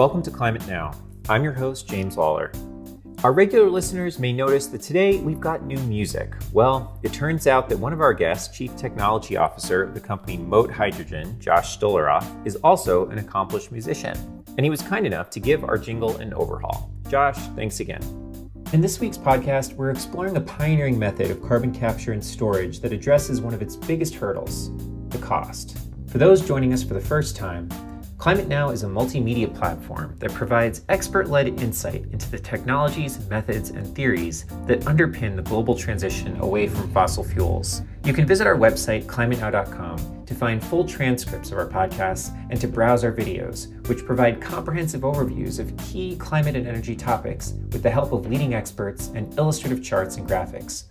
Welcome to Climate Now. I'm your host, James Lawler. Our regular listeners may notice that today we've got new music. Well, it turns out that one of our guests, Chief Technology Officer of the company Moat Hydrogen, Josh Stolaroff, is also an accomplished musician, and he was kind enough to give our jingle an overhaul. Josh, thanks again. In this week's podcast, we're exploring a pioneering method of carbon capture and storage that addresses one of its biggest hurdles, the cost. For those joining us for the first time, Climate Now is a multimedia platform that provides expert-led insight into the technologies, methods, and theories that underpin the global transition away from fossil fuels. You can visit our website, climatenow.com, to find full transcripts of our podcasts and to browse our videos, which provide comprehensive overviews of key climate and energy topics with the help of leading experts and illustrative charts and graphics.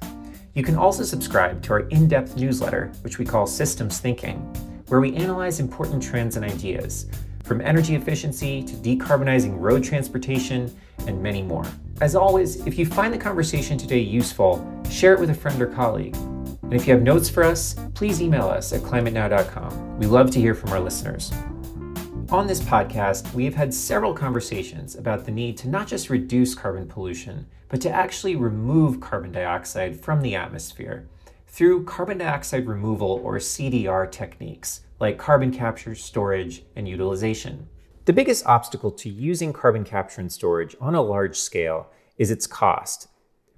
You can also subscribe to our in-depth newsletter, which we call Systems Thinking, where we analyze important trends and ideas, from energy efficiency to decarbonizing road transportation and many more. As always, if you find the conversation today useful, share it with a friend or colleague. And if you have notes for us, please email us at climatenow.com. We love to hear from our listeners. On this podcast, we have had several conversations about the need to not just reduce carbon pollution, but to actually remove carbon dioxide from the atmosphere through carbon dioxide removal, or CDR, techniques like carbon capture, storage, and utilization. The biggest obstacle to using carbon capture and storage on a large scale is its cost.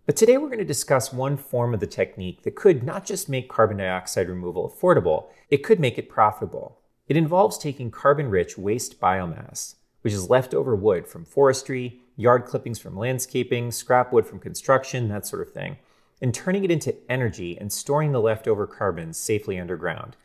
But today we're going to discuss one form of the technique that could not just make carbon dioxide removal affordable, it could make it profitable. It involves taking carbon-rich waste biomass, which is leftover wood from forestry, yard clippings from landscaping, scrap wood from construction, that sort of thing, and turning it into energy and storing the leftover carbon safely underground.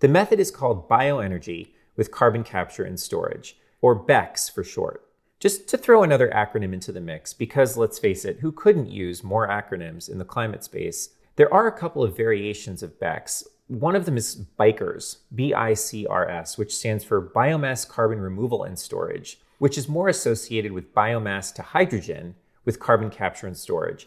The method is called bioenergy with carbon capture and storage, or BECCS for short. Just to throw another acronym into the mix, because let's face it, who couldn't use more acronyms in the climate space? There are a couple of variations of BECCS. One of them is BICRS, B-I-C-R-S, which stands for Biomass Carbon Removal and Storage, which is more associated with biomass to hydrogen with carbon capture and storage.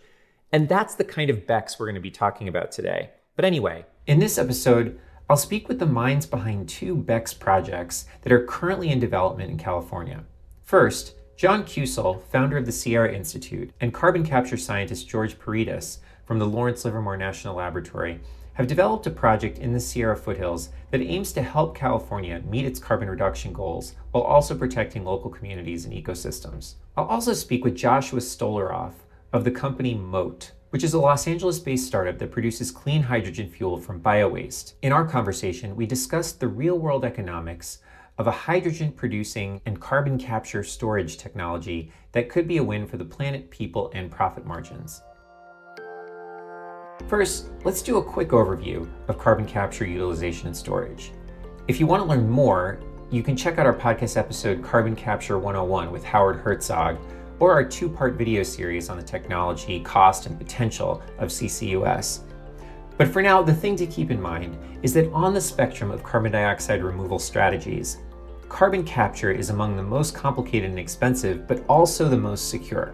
And that's the kind of BECCS we're going to be talking about today. But anyway, in this episode, I'll speak with the minds behind two BECCS projects that are currently in development in California. First, John Cusick, founder of the Sierra Institute, and carbon capture scientist George Peridas from the Lawrence Livermore National Laboratory have developed a project in the Sierra foothills that aims to help California meet its carbon reduction goals while also protecting local communities and ecosystems. I'll also speak with Joshua Stolaroff of the company Moat, which is a Los Angeles-based startup that produces clean hydrogen fuel from biowaste. In our conversation, we discussed the real-world economics of a hydrogen-producing and carbon capture storage technology that could be a win for the planet, people, and profit margins. First, let's do a quick overview of carbon capture, utilization, and storage. If you want to learn more, you can check out our podcast episode, Carbon Capture 101 with Howard Herzog, or our two-part video series on the technology, cost, and potential of CCUS. But for now, the thing to keep in mind is that on the spectrum of carbon dioxide removal strategies, carbon capture is among the most complicated and expensive, but also the most secure.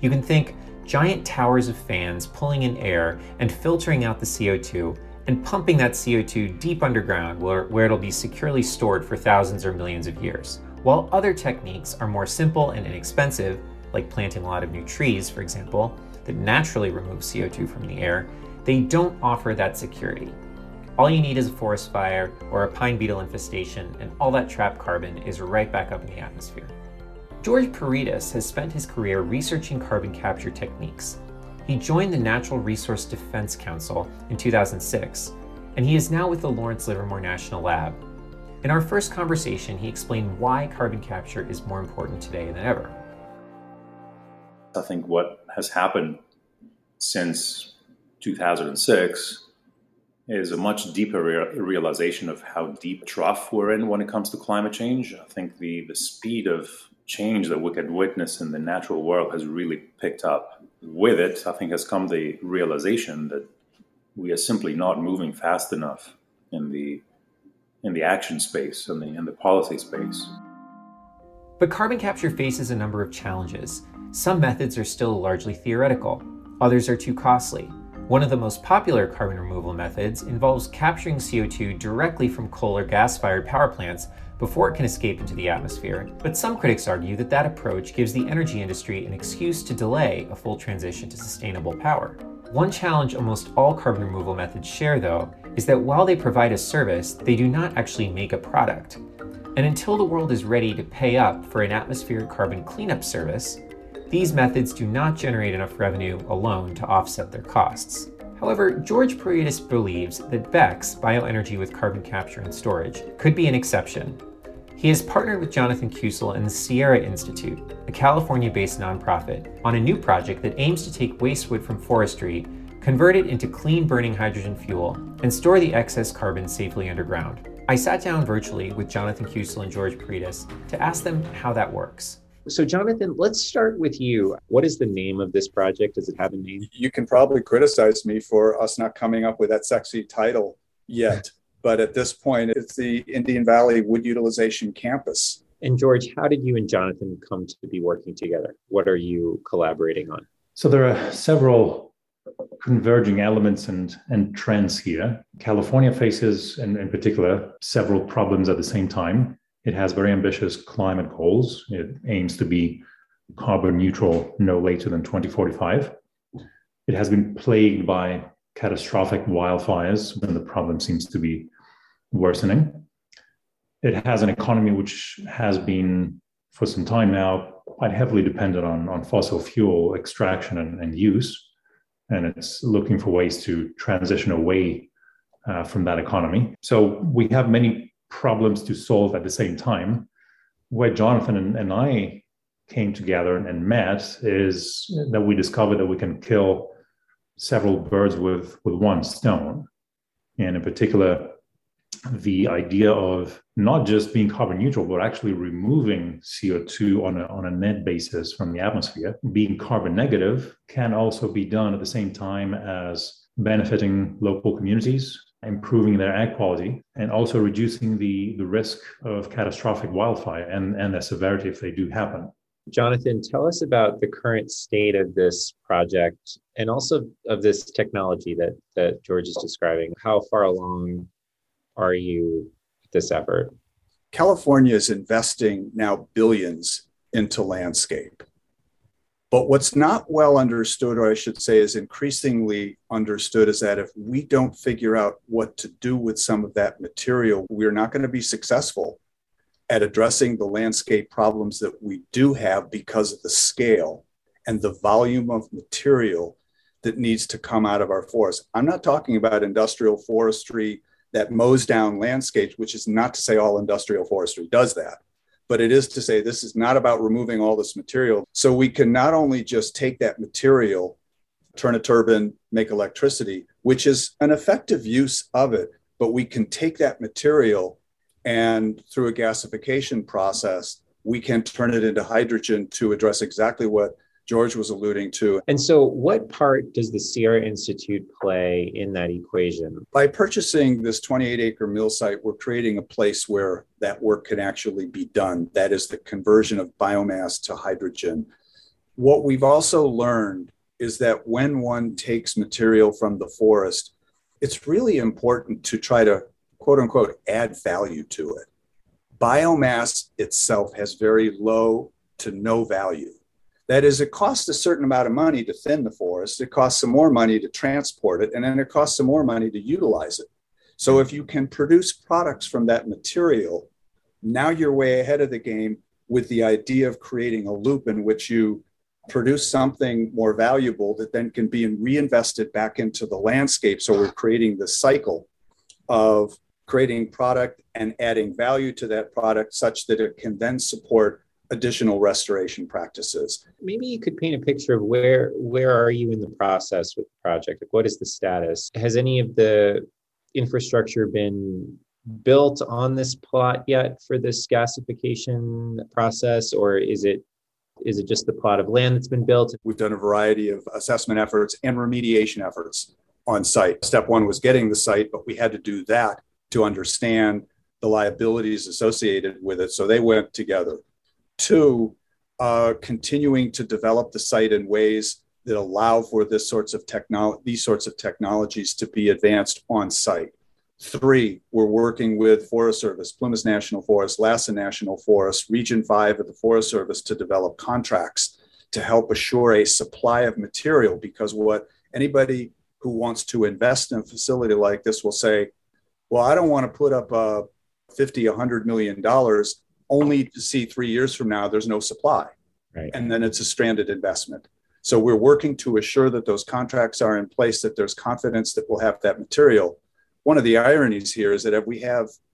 You can think giant towers of fans pulling in air and filtering out the CO2 and pumping that CO2 deep underground where it'll be securely stored for thousands or millions of years. While other techniques are more simple and inexpensive, like planting a lot of new trees, for example, that naturally remove CO2 from the air, they don't offer that security. All you need is a forest fire or a pine beetle infestation, and all that trapped carbon is right back up in the atmosphere. George Peridas has spent his career researching carbon capture techniques. He joined the Natural Resource Defense Council in 2006, and he is now with the Lawrence Livermore National Lab. In our first conversation, he explained why carbon capture is more important today than ever. I think what has happened since 2006 is a much deeper realization of how deep a trough we're in when it comes to climate change. I think the speed of change that we can witness in the natural world has really picked up. With it, I think, has come the realization that we are simply not moving fast enough in the action space and in the policy space. But carbon capture faces a number of challenges. Some methods are still largely theoretical. Others are too costly. One of the most popular carbon removal methods involves capturing CO2 directly from coal or gas-fired power plants before it can escape into the atmosphere, but some critics argue that that approach gives the energy industry an excuse to delay a full transition to sustainable power. One challenge almost all carbon removal methods share, though, is that while they provide a service, they do not actually make a product. And until the world is ready to pay up for an atmospheric carbon cleanup service, these methods do not generate enough revenue alone to offset their costs. However, George Peridas believes that BECCS, bioenergy with carbon capture and storage, could be an exception. He has partnered with Jonathan Kusel and the Sierra Institute, a California-based nonprofit, on a new project that aims to take waste wood from forestry, convert it into clean-burning hydrogen fuel, and store the excess carbon safely underground. I sat down virtually with Jonathan Kusel and George Peridas to ask them how that works. So Jonathan, let's start with you. What is the name of this project? Does it have a name? You can probably criticize me for us not coming up with that sexy title yet, but at this point, it's the Indian Valley Wood Utilization Campus. And George, how did you and Jonathan come to be working together? What are you collaborating on? So there are several converging elements and trends here. California faces, in particular, several problems at the same time. It has very ambitious climate goals. It aims to be carbon neutral no later than 2045. It has been plagued by catastrophic wildfires, and the problem seems to be worsening. It has an economy which has been, for some time now, quite heavily dependent on fossil fuel extraction and use. And it's looking for ways to transition away from that economy. So we have many problems to solve at the same time. Where Jonathan and I came together and met is that we discovered that we can kill several birds with one stone. And in particular, the idea of not just being carbon neutral, but actually removing CO2 on a net basis from the atmosphere, being carbon negative, can also be done at the same time as benefiting local communities, improving their air quality, and also reducing the risk of catastrophic wildfire and their severity if they do happen. Jonathan, tell us about the current state of this project and also of this technology that George is describing. How far along are you with this effort? California is investing now billions into landscape. But what's not well understood, or I should say is increasingly understood, is that if we don't figure out what to do with some of that material, we're not going to be successful at addressing the landscape problems that we do have because of the scale and the volume of material that needs to come out of our forests. I'm not talking about industrial forestry that mows down landscapes, which is not to say all industrial forestry does that, but it is to say this is not about removing all this material. So we can not only just take that material, turn a turbine, make electricity, which is an effective use of it, but we can take that material and through a gasification process, we can turn it into hydrogen to address exactly what George was alluding to. And so what part does the Sierra Institute play in that equation? By purchasing this 28-acre mill site, we're creating a place where that work can actually be done. That is the conversion of biomass to hydrogen. What we've also learned is that when one takes material from the forest, it's really important to try to, quote unquote, add value to it. Biomass itself has very low to no value. That is, it costs a certain amount of money to thin the forest, it costs some more money to transport it, and then it costs some more money to utilize it. So if you can produce products from that material, now you're way ahead of the game with the idea of creating a loop in which you produce something more valuable that then can be reinvested back into the landscape. So we're creating this cycle of creating product and adding value to that product such that it can then support additional restoration practices. Maybe you could paint a picture of where are you in the process with the project? Like, what is the status? Has any of the infrastructure been built on this plot yet for this gasification process, or is it just the plot of land that's been built? We've done a variety of assessment efforts and remediation efforts on site. Step one was getting the site, but we had to do that to understand the liabilities associated with it. So they went together. Two, continuing to develop the site in ways that allow for these sorts of technologies to be advanced on site. Three, we're working with Forest Service, Plumas National Forest, Lassen National Forest, Region 5 of the Forest Service to develop contracts to help assure a supply of material, because what anybody who wants to invest in a facility like this will say, well, I don't want to put up $50, $100 million only to see 3 years from now there's no supply. Right. And then it's a stranded investment. So we're working to assure that those contracts are in place, that there's confidence that we'll have that material. One of the ironies here is that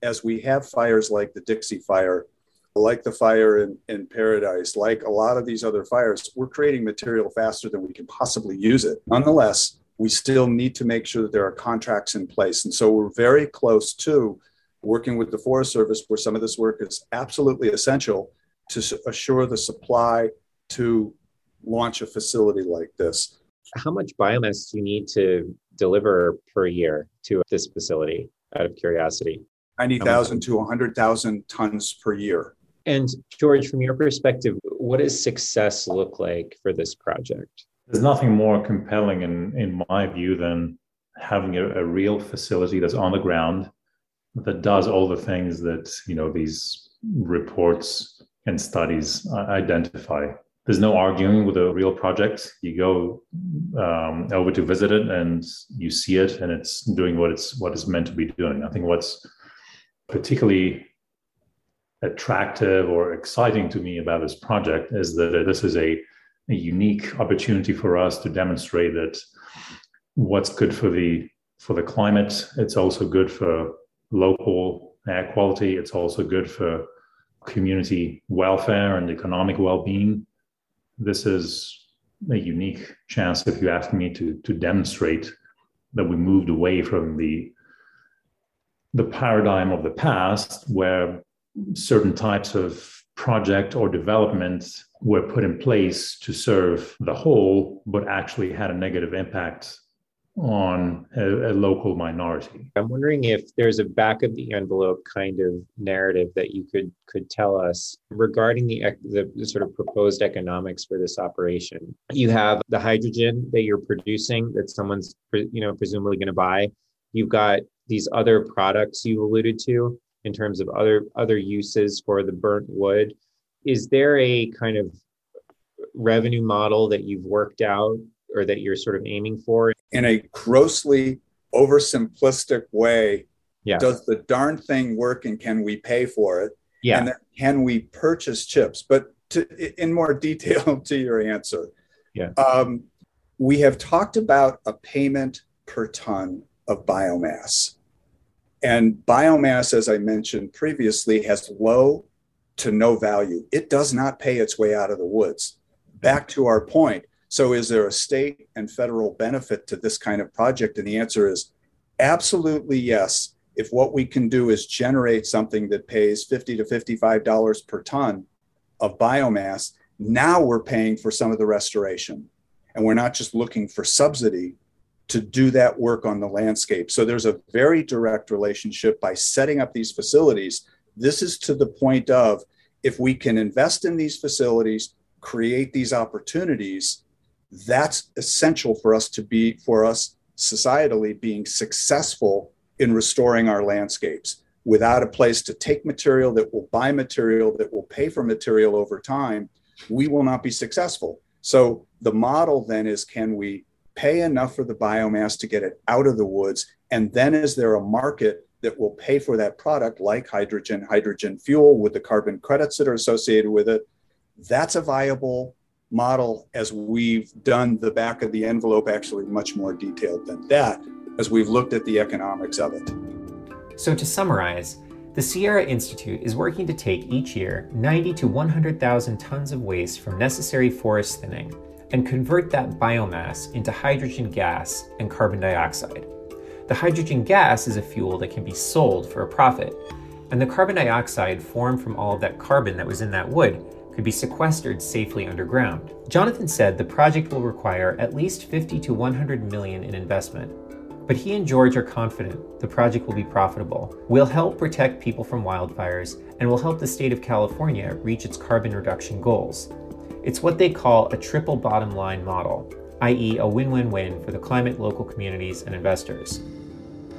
as we have fires like the Dixie fire, like the fire in Paradise, like a lot of these other fires, we're creating material faster than we can possibly use it. Nonetheless, we still need to make sure that there are contracts in place. And so we're very close to working with the Forest Service, where some of this work is absolutely essential to assure the supply to launch a facility like this. How much biomass do you need to deliver per year to this facility, out of curiosity? 90,000 to 100,000 tons per year. And George, from your perspective, what does success look like for this project? There's nothing more compelling in my view than having a real facility that's on the ground that does all the things that, you know, these reports and studies identify. There's no arguing with a real project. You go over to visit it and you see it, and it's doing what it's meant to be doing. I think what's particularly attractive or exciting to me about this project is that this is a unique opportunity for us to demonstrate that what's good for the climate, it's also good for local air quality. It's also good for community welfare and economic well-being. This is a unique chance, if you ask me, to demonstrate that we moved away from the paradigm of the past, where certain types of project or development were put in place to serve the whole, but actually had a negative impact on a local minority. I'm wondering if there's a back of the envelope kind of narrative that you could tell us regarding the sort of proposed economics for this operation. You have the hydrogen that you're producing that someone's presumably going to buy. You've got these other products you alluded to in terms of other uses for the burnt wood. Is there a kind of revenue model that you've worked out or that you're sort of aiming for? In a grossly oversimplistic way, yeah. Does the darn thing work, and can we pay for it? Yeah. And then can we purchase chips? But in more detail to your answer, yeah. We have talked about a payment per ton of biomass. And biomass, as I mentioned previously, has low to no value. It does not pay its way out of the woods. Back to our point. So is there a state and federal benefit to this kind of project? And the answer is absolutely yes. If what we can do is generate something that pays $50 to $55 per ton of biomass, now we're paying for some of the restoration. And we're not just looking for subsidy to do that work on the landscape. So there's a very direct relationship by setting up these facilities. This is to the point of, if we can invest in these facilities, create these opportunities, that's essential for us societally being successful in restoring our landscapes. Without a place to take material that will buy material, that will pay for material over time, we will not be successful. So the model then is, can we pay enough for the biomass to get it out of the woods? And then is there a market that will pay for that product, like hydrogen fuel with the carbon credits that are associated with it? That's a viable model, as we've done the back of the envelope, actually much more detailed than that, as we've looked at the economics of it. So to summarize, the Sierra Institute is working to take each year 90 to 100,000 tons of waste from necessary forest thinning and convert that biomass into hydrogen gas and carbon dioxide. The hydrogen gas is a fuel that can be sold for a profit, and the carbon dioxide formed from all of that carbon that was in that wood could be sequestered safely underground. Jonathan said the project will require at least $50 to $100 million in investment, but he and George are confident the project will be profitable, will help protect people from wildfires, and will help the state of California reach its carbon reduction goals. It's what they call a triple bottom line model, i.e. a win-win-win for the climate, local communities, and investors.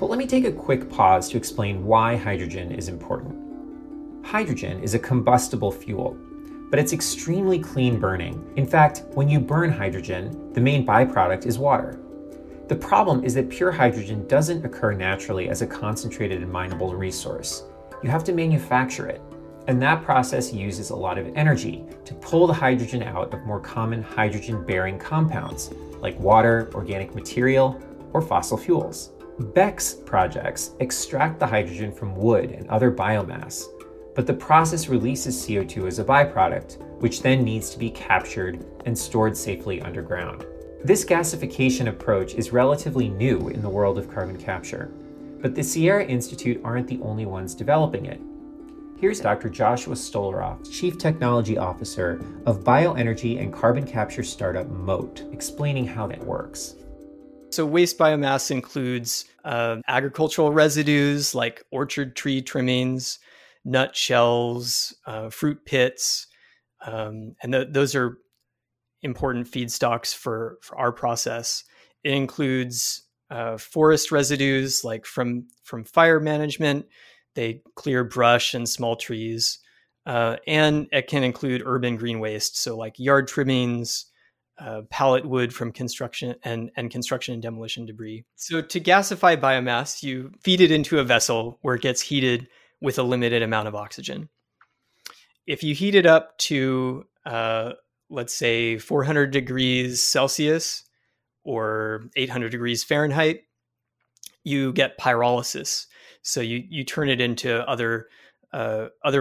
But let me take a quick pause to explain why hydrogen is important. Hydrogen is a combustible fuel, but it's extremely clean burning. In fact, when you burn hydrogen, the main byproduct is water. The problem is that pure hydrogen doesn't occur naturally as a concentrated and mineable resource. You have to manufacture it, and that process uses a lot of energy to pull the hydrogen out of more common hydrogen-bearing compounds like water, organic material, or fossil fuels. BECCS projects extract the hydrogen from wood and other biomass, but the process releases CO2 as a byproduct, which then needs to be captured and stored safely underground. This gasification approach is relatively new in the world of carbon capture, but the Sierra Institute aren't the only ones developing it. Here's Dr. Joshua Stolaroff, Chief Technology Officer of bioenergy and carbon capture startup Moat, explaining how that works. So waste biomass includes agricultural residues like orchard tree trimmings, nut shells, fruit pits, and those are important feedstocks for our process. It includes forest residues like from fire management. They clear brush and small trees, and it can include urban green waste, so like yard trimmings, pallet wood from construction and construction and demolition debris. So to gasify biomass, you feed it into a vessel where it gets heated with a limited amount of oxygen. If you heat it up to, let's say 400 degrees Celsius or 800 degrees Fahrenheit, you get pyrolysis. So you turn it into other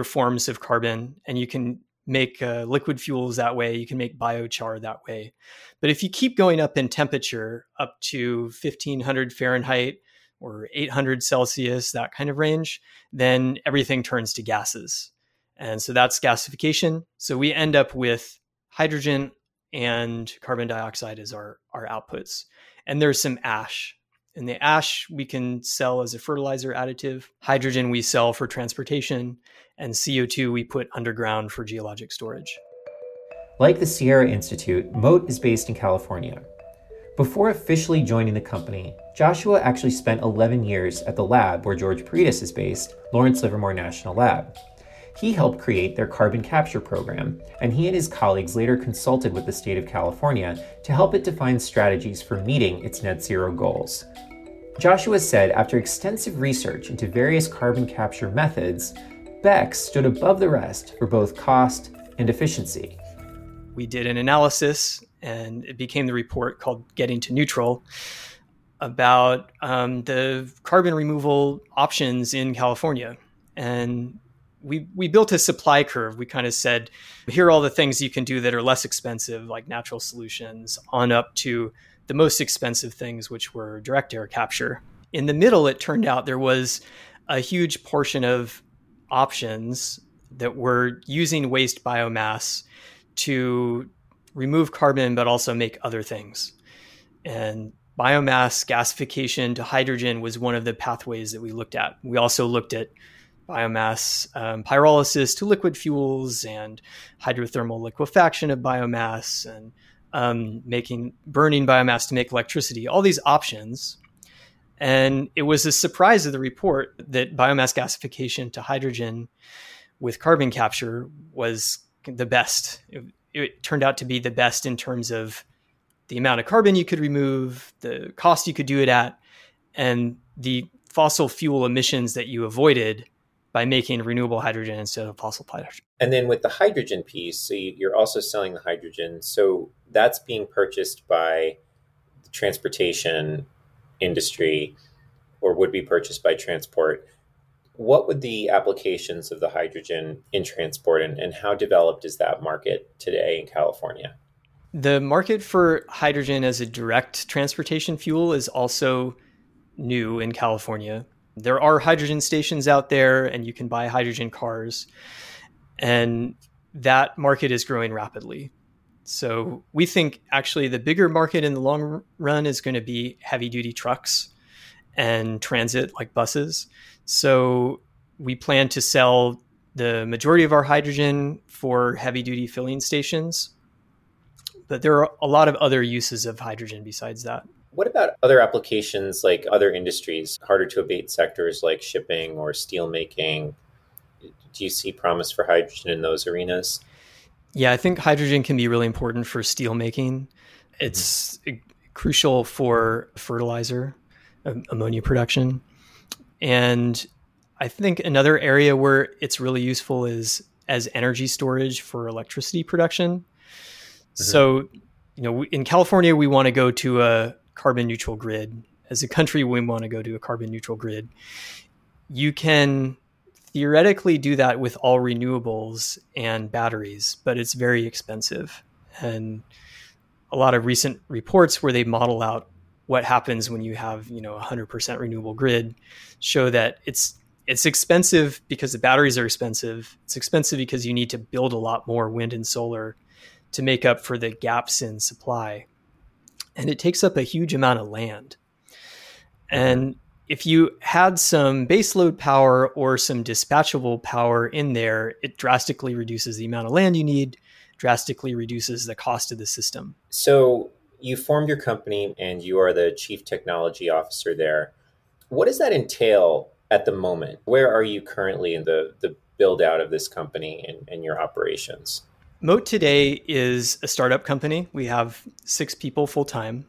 forms of carbon, and you can make liquid fuels that way. You can make biochar that way. But if you keep going up in temperature up to 1500 Fahrenheit or 800 Celsius, that kind of range, then everything turns to gases. And so that's gasification. So we end up with hydrogen and carbon dioxide as our outputs. And there's some ash. And the ash we can sell as a fertilizer additive. Hydrogen we sell for transportation. And CO2 we put underground for geologic storage. Like the Sierra Institute, Moat is based in California. Before officially joining the company, Joshua actually spent 11 years at the lab where George Peridas is based, Lawrence Livermore National Lab. He helped create their carbon capture program, and he and his colleagues later consulted with the state of California to help it define strategies for meeting its net zero goals. Joshua said after extensive research into various carbon capture methods, BECCS stood above the rest for both cost and efficiency. We did an analysis, and it became the report called Getting to Neutral, about the carbon removal options in California. And we built a supply curve. We kind of said, here are all the things you can do that are less expensive, like natural solutions, on up to the most expensive things, which were direct air capture. In the middle, it turned out there was a huge portion of options that were using waste biomass to remove carbon, but also make other things. And biomass gasification to hydrogen was one of the pathways that we looked at. We also looked at biomass pyrolysis to liquid fuels and hydrothermal liquefaction of biomass and burning biomass to make electricity, all these options. And it was a surprise of the report that biomass gasification to hydrogen with carbon capture was the best. It turned out to be the best in terms of the amount of carbon you could remove, the cost you could do it at, and the fossil fuel emissions that you avoided by making renewable hydrogen instead of fossil hydrogen. And then with the hydrogen piece, so you're also selling the hydrogen. So that's being purchased by the transportation industry or would be purchased by transport. What would the applications of the hydrogen in transport and how developed is that market today in California? The market for hydrogen as a direct transportation fuel is also new in California. There are hydrogen stations out there and you can buy hydrogen cars, and that market is growing rapidly. So we think actually the bigger market in the long run is going to be heavy duty trucks and transit like buses. So we plan to sell the majority of our hydrogen for heavy duty filling stations, but there are a lot of other uses of hydrogen besides that. What about other applications like other industries, harder to abate sectors like shipping or steelmaking? Do you see promise for hydrogen in those arenas? Yeah, I think hydrogen can be really important for steelmaking. It's crucial for fertilizer, ammonia production. And I think another area where it's really useful is as energy storage for electricity production. So, you know, in California, we want to go to a carbon neutral grid. As a country, we want to go to a carbon neutral grid. You can theoretically do that with all renewables and batteries, but it's very expensive. And a lot of recent reports where they model out what happens when you have, you know, 100% renewable grid show that it's expensive because the batteries are expensive. It's expensive because you need to build a lot more wind and solar to make up for the gaps in supply. And it takes up a huge amount of land. And if you had some baseload power or some dispatchable power in there, it drastically reduces the amount of land you need, drastically reduces the cost of the system. So you formed your company and you are the chief technology officer there. What does that entail at the moment? Where are you currently in the build out of this company and your operations? Moat today is a startup company. We have 6 people full time.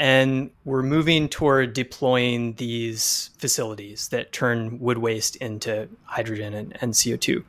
And we're moving toward deploying these facilities that turn wood waste into hydrogen and CO2.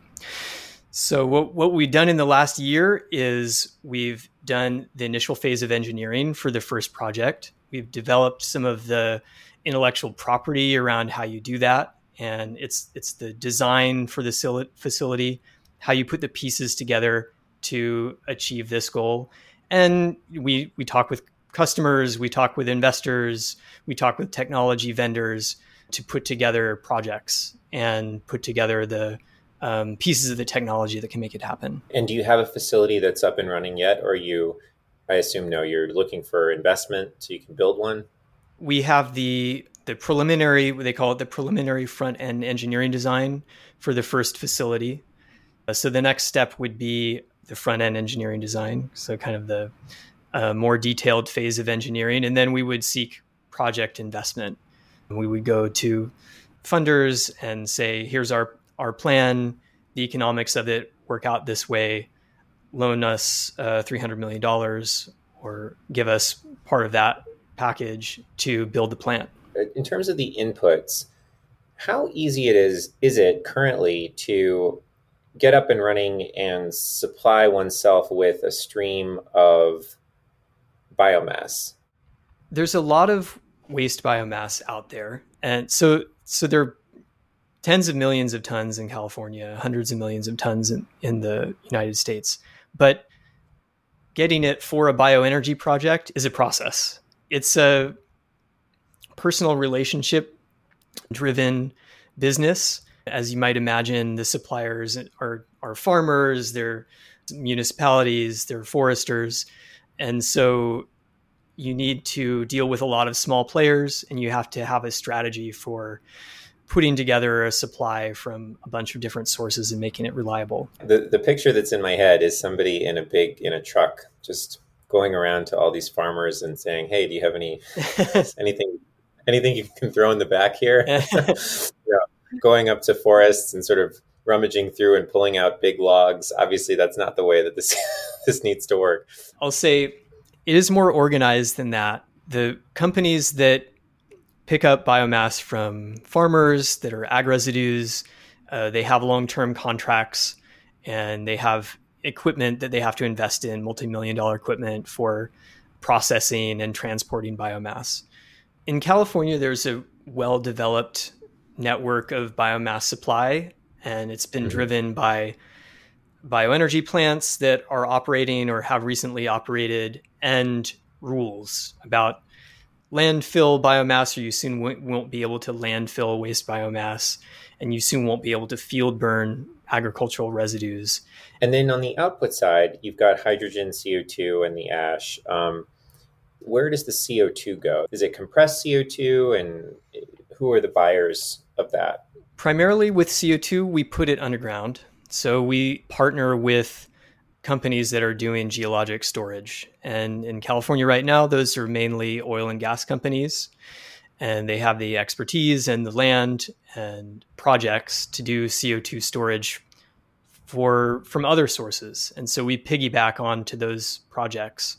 So what we've done in the last year is we've done the initial phase of engineering for the first project. We've developed some of the intellectual property around how you do that. And it's the design for the facility, how you put the pieces together to achieve this goal. And we talk with customers, we talk with investors, we talk with technology vendors to put together projects and put together the pieces of the technology that can make it happen. And do you have a facility that's up and running yet? Or I assume, no, you're looking for investment so you can build one? We have the preliminary, they call it the preliminary front end engineering design for the first facility. So the next step would be the front end engineering design. So kind of the more detailed phase of engineering. And then we would seek project investment. We would go to funders and say, here's our plan, the economics of it work out this way, loan us $300 million or give us part of that package to build the plant. In terms of the inputs, how easy is it currently to get up and running and supply oneself with a stream of biomass? There's a lot of waste biomass out there. And so there are tens of millions of tons in California, hundreds of millions of tons in the United States. But getting it for a bioenergy project is a process. It's a personal relationship driven business. As you might imagine, the suppliers are farmers, they're municipalities, they're foresters. And so you need to deal with a lot of small players and you have to have a strategy for putting together a supply from a bunch of different sources and making it reliable. The picture that's in my head is somebody in a truck, just going around to all these farmers and saying, hey, do you have anything you can throw in the back here? Yeah. Going up to forests and sort of rummaging through and pulling out big logs. Obviously, that's not the way that this needs to work. I'll say it is more organized than that. The companies that pick up biomass from farmers that are ag residues, they have long-term contracts and they have equipment that they have to invest in, multi-million-dollar equipment for processing and transporting biomass. In California, there's a well-developed network of biomass supply, and it's been driven by bioenergy plants that are operating or have recently operated and rules about landfill biomass, or you soon won't be able to landfill waste biomass, and you soon won't be able to field burn agricultural residues. And then on the output side, you've got hydrogen, CO2, and the ash. Where does the CO2 go? Is it compressed CO2, and who are the buyers of that? Primarily with CO2, we put it underground. So we partner with companies that are doing geologic storage. And in California right now, those are mainly oil and gas companies. And they have the expertise and the land and projects to do CO2 storage from other sources. And so we piggyback on to those projects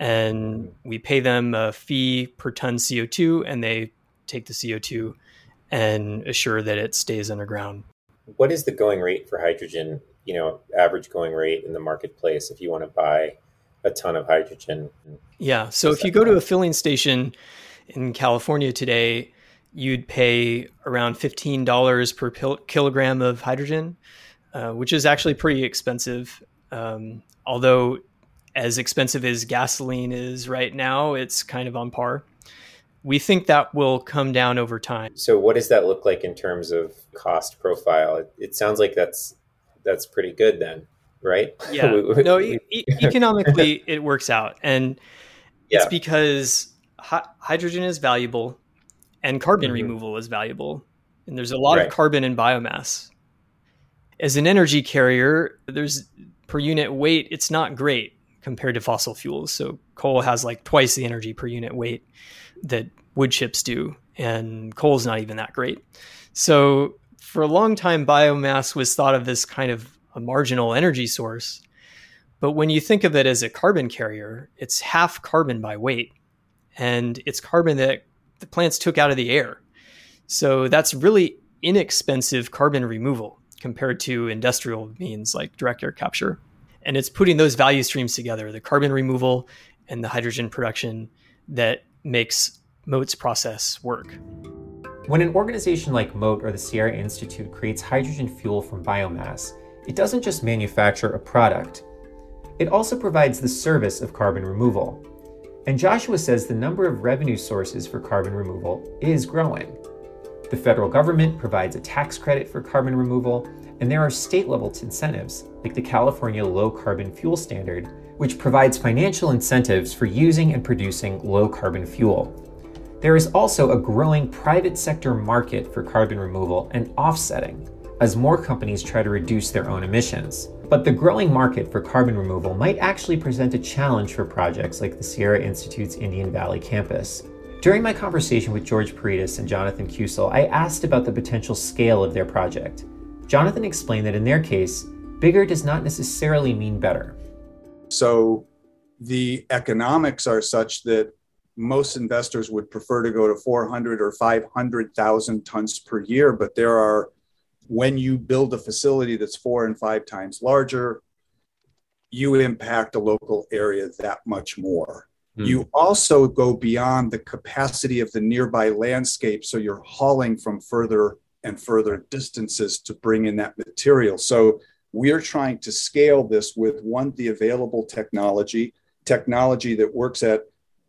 and we pay them a fee per ton CO2, and they take the CO2 and assure that it stays underground. What is the going rate for hydrogen, average going rate in the marketplace if you want to buy a ton of hydrogen? Yeah. So if you go to a filling station in California today, you'd pay around $15 per kilogram of hydrogen, which is actually pretty expensive. Although as expensive as gasoline is right now, it's kind of on par. We think that will come down over time. So what does that look like in terms of cost profile? It sounds like that's pretty good then, right? Yeah. Economically, it works out. And it's because hydrogen is valuable and carbon removal is valuable. And there's a lot of carbon in biomass. As an energy carrier, per unit weight, it's not great compared to fossil fuels. So coal has like twice the energy per unit weight that wood chips do, and coal's not even that great. So for a long time, biomass was thought of as kind of a marginal energy source. But when you think of it as a carbon carrier, it's half carbon by weight. And it's carbon that the plants took out of the air. So that's really inexpensive carbon removal compared to industrial means like direct air capture. And it's putting those value streams together, the carbon removal and the hydrogen production, that makes Moat's process work. When an organization like Moat or the Sierra Institute creates hydrogen fuel from biomass, it doesn't just manufacture a product. It also provides the service of carbon removal. And Joshua says the number of revenue sources for carbon removal is growing. The federal government provides a tax credit for carbon removal, and there are state-level incentives, like the California Low Carbon Fuel Standard, which provides financial incentives for using and producing low-carbon fuel. There is also a growing private sector market for carbon removal and offsetting, as more companies try to reduce their own emissions. But the growing market for carbon removal might actually present a challenge for projects like the Sierra Institute's Indian Valley campus. During my conversation with George Peridas and Jonathan Kusel, I asked about the potential scale of their project. Jonathan explained that in their case, bigger does not necessarily mean better. So the economics are such that most investors would prefer to go to 400 or 500,000 tons per year, but there are when you build a facility that's 4 and 5 times larger, you impact a local area that much more. Mm. You also go beyond the capacity of the nearby landscape, so you're hauling from further and further distances to bring in that material. So we are trying to scale this with, one, the available technology that works at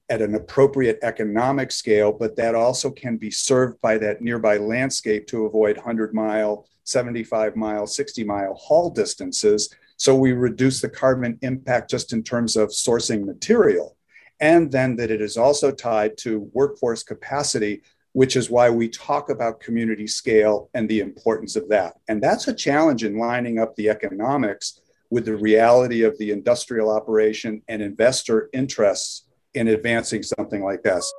an appropriate economic scale, but that also can be served by that nearby landscape to avoid 100-mile, 75-mile, 60-mile haul distances. So we reduce the carbon impact just in terms of sourcing material. And then that it is also tied to workforce capacity, which is why we talk about community scale and the importance of that. And that's a challenge in lining up the economics with the reality of the industrial operation and investor interests in advancing something like this.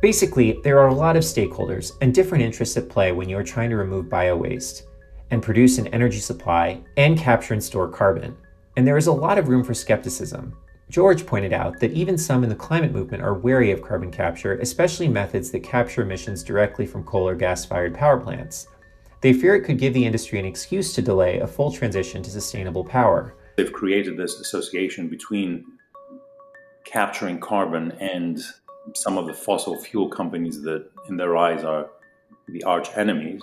Basically, there are a lot of stakeholders and different interests at play when you are trying to remove biowaste and produce an energy supply and capture and store carbon. And there is a lot of room for skepticism. George pointed out that even some in the climate movement are wary of carbon capture, especially methods that capture emissions directly from coal or gas-fired power plants. They fear it could give the industry an excuse to delay a full transition to sustainable power. They've created this association between capturing carbon and some of the fossil fuel companies that in their eyes are the arch enemies.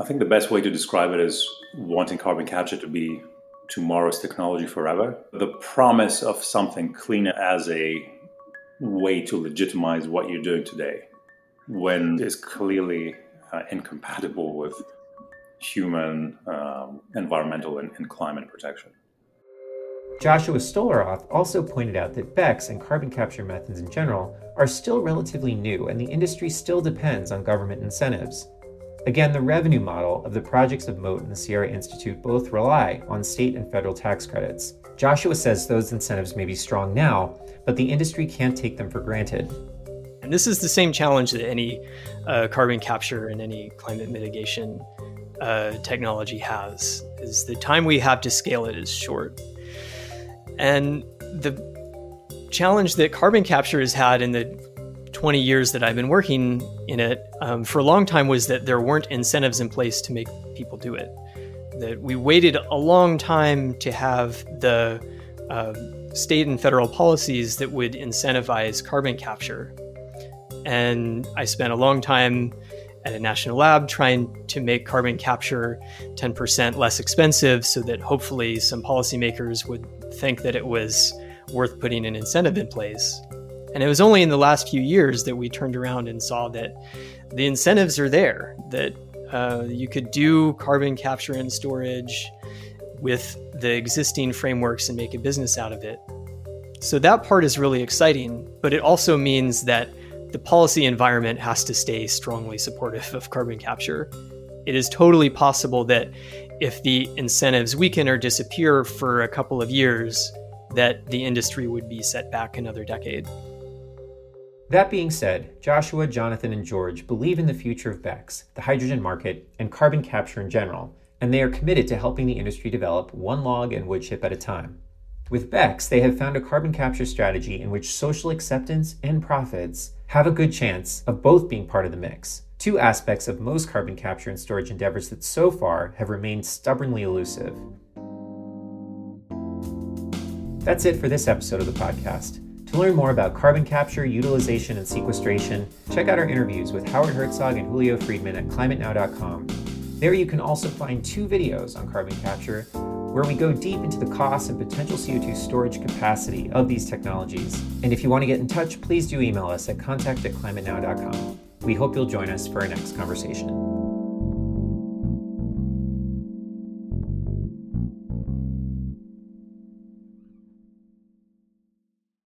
I think the best way to describe it is wanting carbon capture to be tomorrow's technology forever. The promise of something cleaner as a way to legitimize what you're doing today, when it's clearly incompatible with human, environmental and climate protection. Joshua Stolaroff also pointed out that BECCS and carbon capture methods in general are still relatively new, and the industry still depends on government incentives. Again, the revenue model of the projects of Moat and the Sierra Institute both rely on state and federal tax credits. Joshua says those incentives may be strong now, but the industry can't take them for granted. And this is the same challenge that any carbon capture and any climate mitigation technology has, is the time we have to scale it is short. And the challenge that carbon capture has had in the 20 years that I've been working in it for a long time was that there weren't incentives in place to make people do it. That we waited a long time to have the state and federal policies that would incentivize carbon capture. And I spent a long time at a national lab trying to make carbon capture 10% less expensive so that hopefully some policymakers would think that it was worth putting an incentive in place. And it was only in the last few years that we turned around and saw that the incentives are there, that you could do carbon capture and storage with the existing frameworks and make a business out of it. So that part is really exciting, but it also means that the policy environment has to stay strongly supportive of carbon capture. It is totally possible that if the incentives weaken or disappear for a couple of years, that the industry would be set back another decade. That being said, Joshua, Jonathan, and George believe in the future of BECCS, the hydrogen market, and carbon capture in general, and they are committed to helping the industry develop one log and wood chip at a time. With BECCS, they have found a carbon capture strategy in which social acceptance and profits have a good chance of both being part of the mix, two aspects of most carbon capture and storage endeavors that so far have remained stubbornly elusive. That's it for this episode of the podcast. To learn more about carbon capture, utilization, and sequestration, check out our interviews with Howard Herzog and Julio Friedman at climatenow.com. There you can also find two videos on carbon capture where we go deep into the costs and potential CO2 storage capacity of these technologies. And if you want to get in touch, please do email us at contact@climatenow.com. We hope you'll join us for our next conversation.